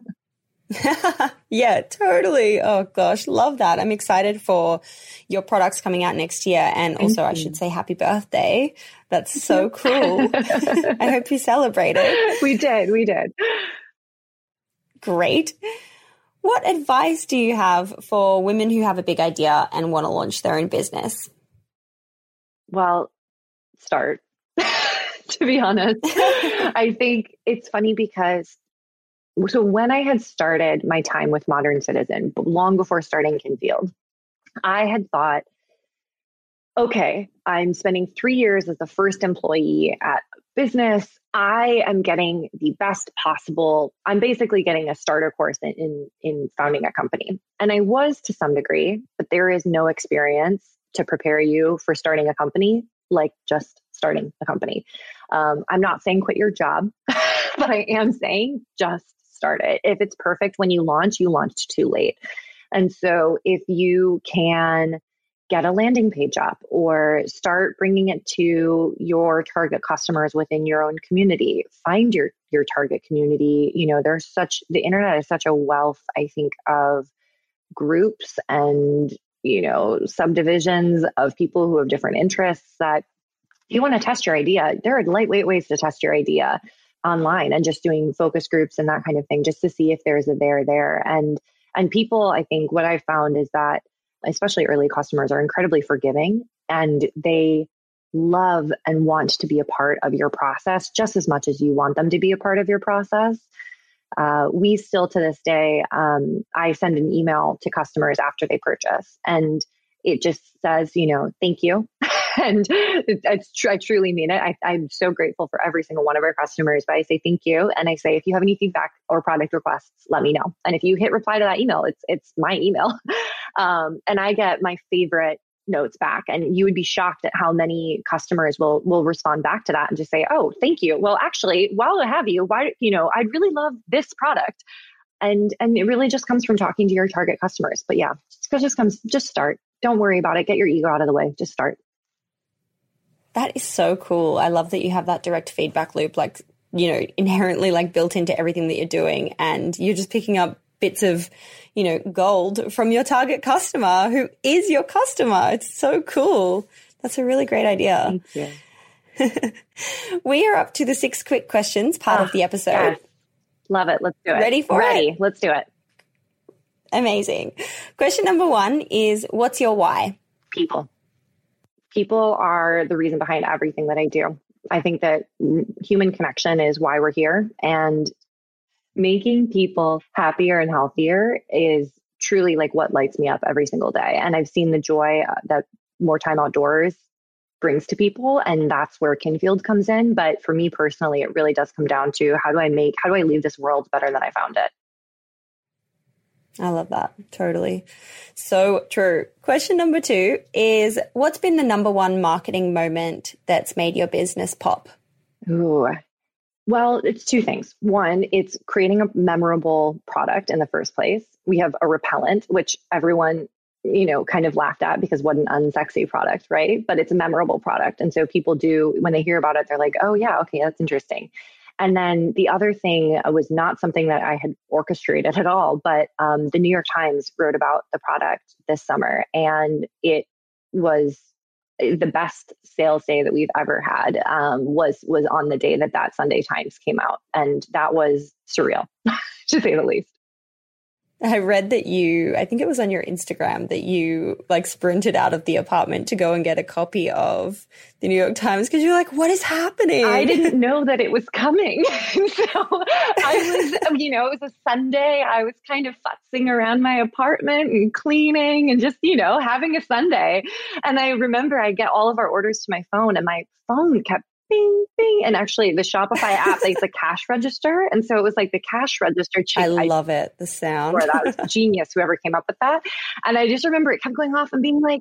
yeah, totally. Oh gosh, love that. I'm excited for your products coming out next year. And also, I should say happy birthday. That's so cool. I hope you celebrated. We did. We did. Great. What advice do you have for women who have a big idea and want to launch their own business? Well, start, to be honest. I think it's funny because, so when I had started my time with Modern Citizen, long before starting Kinfield, I had thought, okay, I'm spending three years as the first employee at a business. I am getting the best possible, I'm basically getting a starter course in, in, in founding a company. And I was to some degree, but there is no experience to prepare you for starting a company, like just starting a company. Um, I'm not saying quit your job, but I am saying just start it. If it's perfect when you launch, you launched too late. And so if you can get a landing page up or start bringing it to your target customers within your own community, find your, your target community. You know, there's such, the internet is such a wealth, I think, of groups and, you know, subdivisions of people who have different interests that if you want to test your idea, there are lightweight ways to test your idea online and just doing focus groups and that kind of thing, just to see if there's a there there. And, and people, I think what I found is that especially early customers are incredibly forgiving and they love and want to be a part of your process just as much as you want them to be a part of your process. Uh, we still to this day, um, I send an email to customers after they purchase and it just says, you know, thank you. And it's tr- I truly mean it. I, I'm so grateful for every single one of our customers, but I say thank you. And I say, if you have any feedback or product requests, let me know. And if you hit reply to that email, it's it's my email. Um, and I get my favorite notes back. And you would be shocked at how many customers will will respond back to that and just say, oh, thank you. Well, actually, while I have you, why, you know, I really love this product. And and it really just comes from talking to your target customers. But yeah, it just comes, just start. Don't worry about it. Get your ego out of the way. Just start. That is so cool. I love that you have that direct feedback loop, like, you know, inherently like built into everything that you're doing. And you're just picking up bits of, you know, gold from your target customer who is your customer. It's so cool. That's a really great idea. Thank you. We are up to the six quick questions part oh, of the episode. Yes. Love it. Let's do it. Ready for Ready. it? Ready. Let's do it. Amazing. Question number one is, what's your why? People. People are the reason behind everything that I do. I think that human connection is why we're here. And making people happier and healthier is truly like what lights me up every single day. And I've seen the joy that more time outdoors brings to people. And that's where Kinfield comes in. But for me personally, it really does come down to how do I make, how do I leave this world better than I found it? I love that. Totally. So true. Question number two is, what's been the number one marketing moment that's made your business pop? Ooh. Well, it's two things. One, it's creating a memorable product in the first place. We have a repellent, which everyone, you know, kind of laughed at because what an unsexy product, right? But it's a memorable product. And so people do, when they hear about it, they're like, oh yeah, okay, that's interesting. And then the other thing was not something that I had orchestrated at all, but um, the New York Times wrote about the product this summer, and it was the best sales day that we've ever had um, was was on the day that that Sunday Times came out. And that was surreal, to say the least. I read that you, I think it was on your Instagram that you like sprinted out of the apartment to go and get a copy of the New York Times because you're like, what is happening? I didn't know that it was coming. So I was, you know, it was a Sunday. I was kind of futzing around my apartment and cleaning and just, you know, having a Sunday. And I remember I get all of our orders to my phone and my phone kept bing, bing. And actually the Shopify app, like the cash register. And so it was like the cash register. Check. I love I, it. The sound. That was genius, whoever came up with that. And I just remember it kept going off and being like,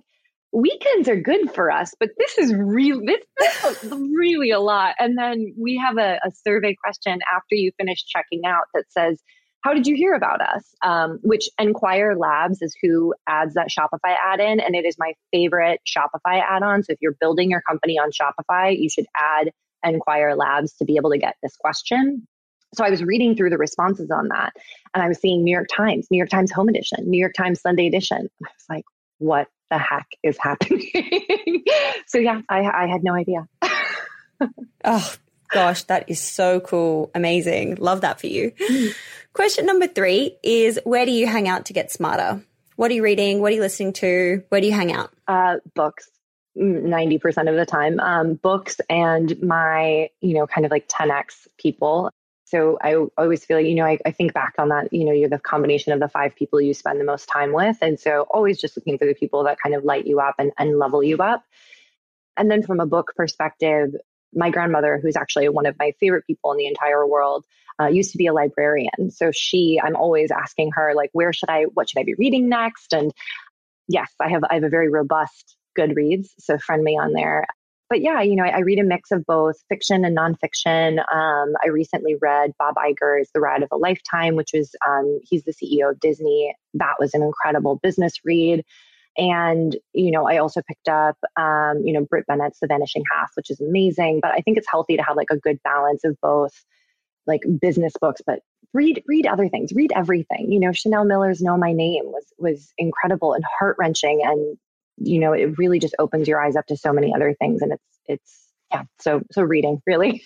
weekends are good for us, but this is really, this, this is really a lot. And then we have a, a survey question after you finish checking out that says, how did you hear about us? Um, which Enquire Labs is who adds that Shopify ad in. And it is my favorite Shopify add-on. So if you're building your company on Shopify, you should add Enquire Labs to be able to get this question. So I was reading through the responses on that. And I was seeing New York Times, New York Times Home Edition, New York Times Sunday Edition. And I was like, what the heck is happening? So yeah, I, I had no idea. Oh, Gosh, that is so cool. Amazing. Love that for you. Question number three is, where do you hang out to get smarter? What are you reading? What are you listening to? Where do you hang out? Uh, books, ninety percent of the time. Um, books and my, you know, kind of like ten X people. So I always feel like, you know, I, I think back on that, you know, you're the combination of the five people you spend the most time with. And so always just looking for the people that kind of light you up and, and level you up. And then from a book perspective, my grandmother, who's actually one of my favorite people in the entire world, uh, used to be a librarian. So she, I'm always asking her, like, where should I, what should I be reading next? And yes, I have, I have a very robust Goodreads. So friend me on there. But yeah, you know, I, I read a mix of both fiction and nonfiction. Um, I recently read Bob Iger's The Ride of a Lifetime, which was, um, he's the C E O of Disney. That was an incredible business read. And, you know, I also picked up, um, you know, Britt Bennett's The Vanishing Half, which is amazing. But I think it's healthy to have like a good balance of both like business books, but read, read other things, read everything. You know, Chanel Miller's Know My Name was, was incredible and heart-wrenching, and you know, it really just opens your eyes up to so many other things. And it's, it's, yeah. So, so reading really.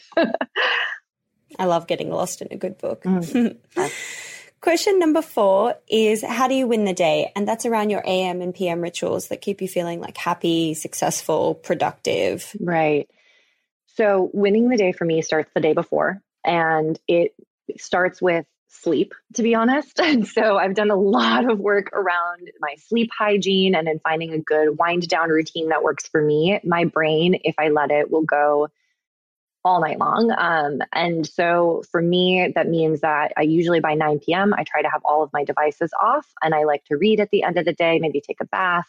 I love getting lost in a good book. Mm. Question number four is, how do you win the day? And that's around your A M and P M rituals that keep you feeling like happy, successful, productive. Right. So winning the day for me starts the day before, and it starts with sleep, to be honest. And so I've done a lot of work around my sleep hygiene and in finding a good wind down routine that works for me. My brain, if I let it, will go all night long. Um, and so for me, that means that I usually by nine p.m., I try to have all of my devices off, and I like to read at the end of the day, maybe take a bath,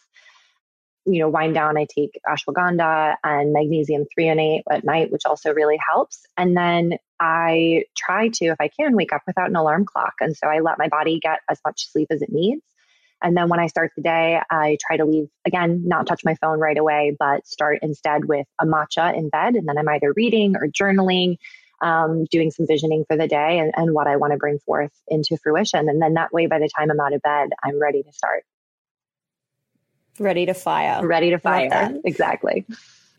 you know, wind down. I take ashwagandha and magnesium threonate at night, which also really helps. And then I try to, if I can, wake up without an alarm clock. And so I let my body get as much sleep as it needs. And then when I start the day, I try to leave, again, not touch my phone right away, but start instead with a matcha in bed. And then I'm either reading or journaling, um, doing some visioning for the day and, and what I want to bring forth into fruition. And then that way, by the time I'm out of bed, I'm ready to start. Ready to fire. Ready to fire. Exactly.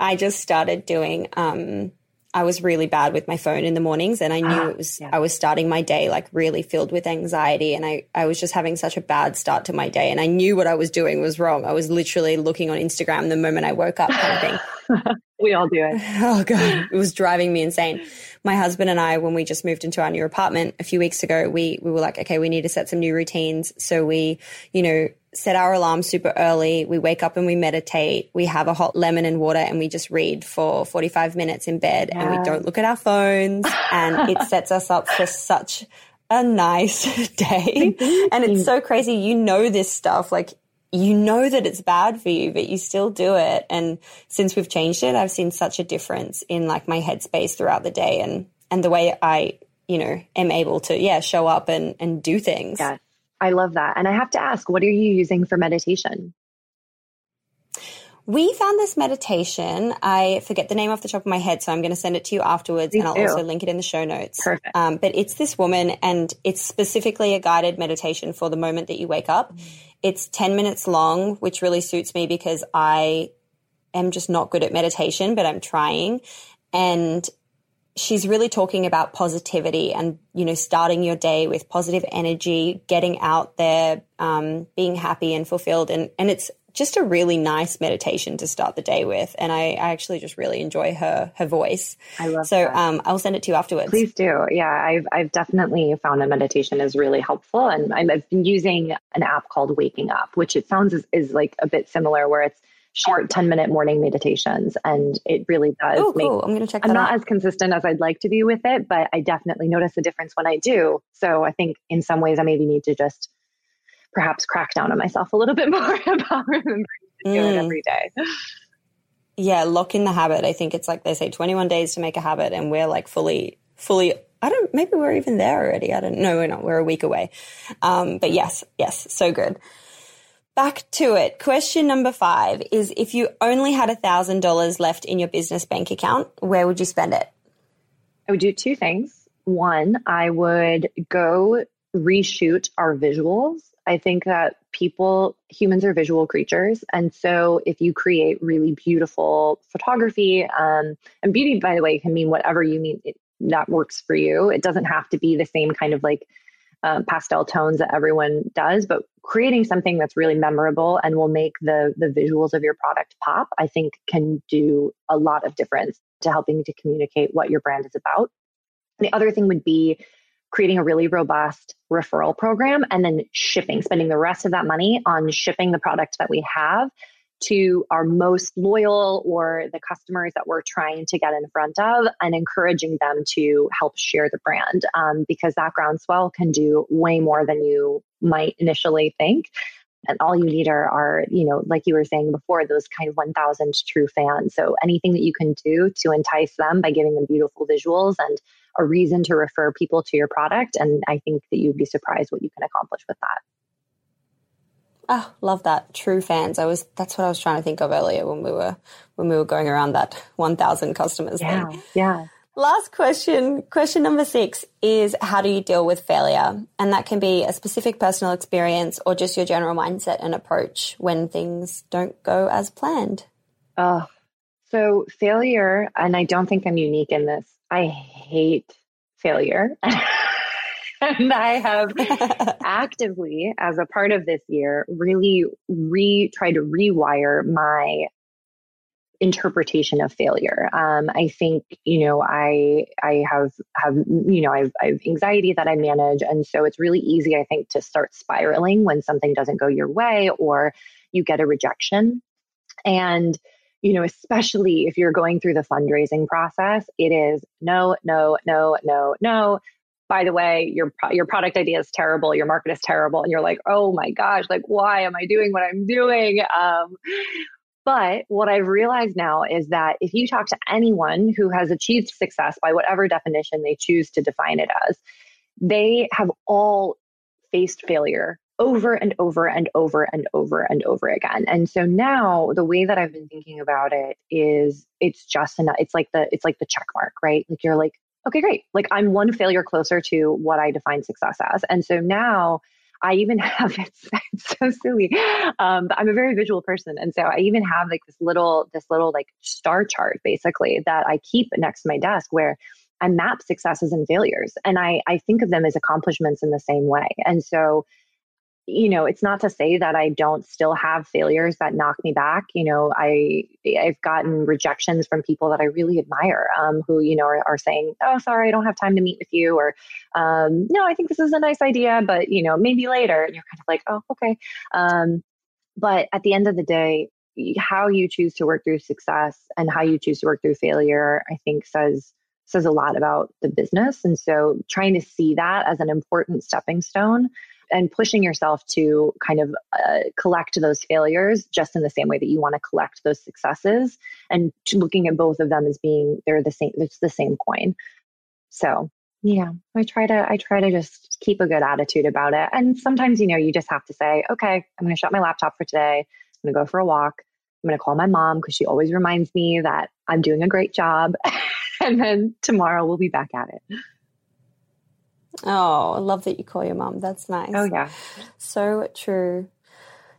I just started doing, um, I was really bad with my phone in the mornings, and I knew ah, it was, yeah. I was starting my day like really filled with anxiety. And I, I was just having such a bad start to my day, and I knew what I was doing was wrong. I was literally looking on Instagram the moment I woke up, kind of thing. We all do it. Oh God. It was driving me insane. My husband and I, when we just moved into our new apartment a few weeks ago, we, we were like, okay, we need to set some new routines. So we, you know, set our alarm super early. We wake up and we meditate. We have a hot lemon and water, and we just read for forty-five minutes in bed, yeah. and we don't look at our phones, and it sets us up for such a nice day. And it's so crazy. You know, this stuff, like, you know that it's bad for you, but you still do it. And since we've changed it, I've seen such a difference in like my headspace throughout the day, and, and the way I, you know, am able to, yeah, show up and, and do things. Yeah. I love that. And I have to ask, what are you using for meditation? We found this meditation. I forget the name off the top of my head, so I'm going to send it to you afterwards. Me and I'll too. Also link it in the show notes. Perfect. Um, but it's this woman, and it's specifically a guided meditation for the moment that you wake up. It's ten minutes long, which really suits me because I am just not good at meditation, but I'm trying. And she's really talking about positivity and, you know, starting your day with positive energy, getting out there, um, being happy and fulfilled. And, and it's just a really nice meditation to start the day with. And I, I actually just really enjoy her, her voice. I love it. So, um, I'll send it to you afterwards. Please do. Yeah. I've, I've definitely found that meditation is really helpful. And I've been using an app called Waking Up, which it sounds is, is like a bit similar, where it's short ten minute morning meditations. And it really does. Oh, cool. Make, I'm going to check that I'm not out. As consistent as I'd like to be with it, but I definitely notice a difference when I do. So I think in some ways I maybe need to just perhaps crack down on myself a little bit more about remembering to do mm. it every day. Yeah. Lock in the habit. I think it's like they say twenty-one days to make a habit, and we're like fully, fully, I don't, maybe we're even there already. I don't know. We're not, we're a week away. Um, but yes, yes. So good. Back to it. Question number five is, if you only had one thousand dollars left in your business bank account, where would you spend it? I would do two things. One, I would go reshoot our visuals. I think that people, humans are visual creatures. And so if you create really beautiful photography, um, and beauty, by the way, can mean whatever you mean it, that works for you. It doesn't have to be the same kind of like um, pastel tones that everyone does, but creating something that's really memorable and will make the the visuals of your product pop, I think can do a lot of difference to helping to communicate what your brand is about. The other thing would be creating a really robust referral program and then shipping, spending the rest of that money on shipping the product that we have to our most loyal or the customers that we're trying to get in front of and encouraging them to help share the brand, um, because that groundswell can do way more than you might initially think. And all you need are, are, you know, like you were saying before, those kind of one thousand true fans. So anything that you can do to entice them by giving them beautiful visuals and a reason to refer people to your product. And I think that you'd be surprised what you can accomplish with that. Oh, love that. True fans. I was, that's what I was trying to think of earlier when we were, when we were going around that one thousand customers thing. Yeah, yeah. Last question, question number six is, how do you deal with failure? And that can be a specific personal experience or just your general mindset and approach when things don't go as planned. Oh, so failure, and I don't think I'm unique in this. I hate failure. And I have actively, as a part of this year, really re tried to rewire my interpretation of failure. Um, I think, you know, I I have have you know I've I've anxiety that I manage, and so it's really easy, I think, to start spiraling when something doesn't go your way or you get a rejection. And you know, especially if you're going through the fundraising process, it is no, no, no, no, no. By the way, your your product idea is terrible. Your market is terrible. And you're like, oh my gosh, like, why am I doing what I'm doing? Um, but what I've realized now is that if you talk to anyone who has achieved success by whatever definition they choose to define it as, they have all faced failure over and over and over and over and over again. And so now the way that I've been thinking about it is it's just enough. It's like the, it's like the check mark, right? Like you're like, okay, great. Like I'm one failure closer to what I define success as. And so now I even have, it's, it's so silly. Um, but I'm a very visual person. And so I even have like this little, this little like star chart basically that I keep next to my desk where I map successes and failures. And I, I think of them as accomplishments in the same way. And so you know, it's not to say that I don't still have failures that knock me back. You know, I, I've gotten rejections from people that I really admire, um, who, you know, are, are saying, oh, sorry, I don't have time to meet with you. Or, um, no, I think this is a nice idea, but you know, maybe later. And you're kind of like, oh, okay. Um, but at the end of the day, how you choose to work through success and how you choose to work through failure, I think says, says a lot about the business. And so trying to see that as an important stepping stone and pushing yourself to kind of uh, collect those failures just in the same way that you want to collect those successes, and looking at both of them as being, they're the same, it's the same coin. So yeah, I try to, I try to just keep a good attitude about it. And sometimes, you know, you just have to say, okay, I'm going to shut my laptop for today. I'm going to go for a walk. I'm going to call my mom because she always reminds me that I'm doing a great job. And then tomorrow we'll be back at it. Oh, I love that you call your mom. That's nice. Oh, yeah. So true.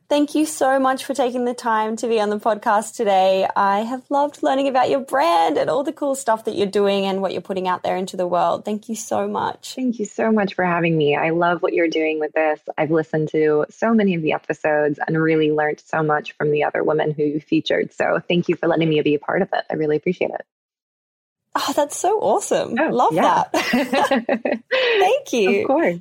Thank you so much for taking the time to be on the podcast today. I have loved learning about your brand and all the cool stuff that you're doing and what you're putting out there into the world. Thank you so much. Thank you so much for having me. I love what you're doing with this. I've listened to so many of the episodes and really learned so much from the other women who you featured. So thank you for letting me be a part of it. I really appreciate it. Oh, that's so awesome. Oh, love yeah. that. Thank you. Of course.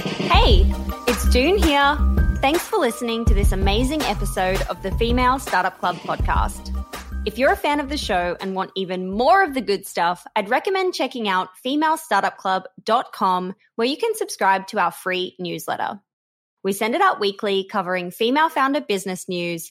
Hey, it's June here. Thanks for listening to this amazing episode of the Female Startup Club podcast. If you're a fan of the show and want even more of the good stuff, I'd recommend checking out female startup club dot com, where you can subscribe to our free newsletter. We send it out weekly covering female founder business news,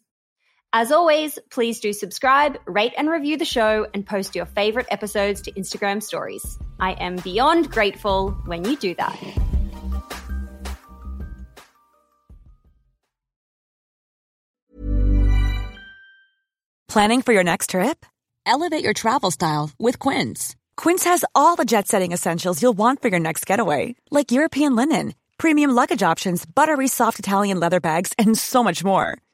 As always, please do subscribe, rate and review the show, and post your favorite episodes to Instagram stories. I am beyond grateful when you do that. Planning for your next trip? Elevate your travel style with Quince. Quince has all the jet-setting essentials you'll want for your next getaway, like European linen, premium luggage options, buttery soft Italian leather bags, and so much more.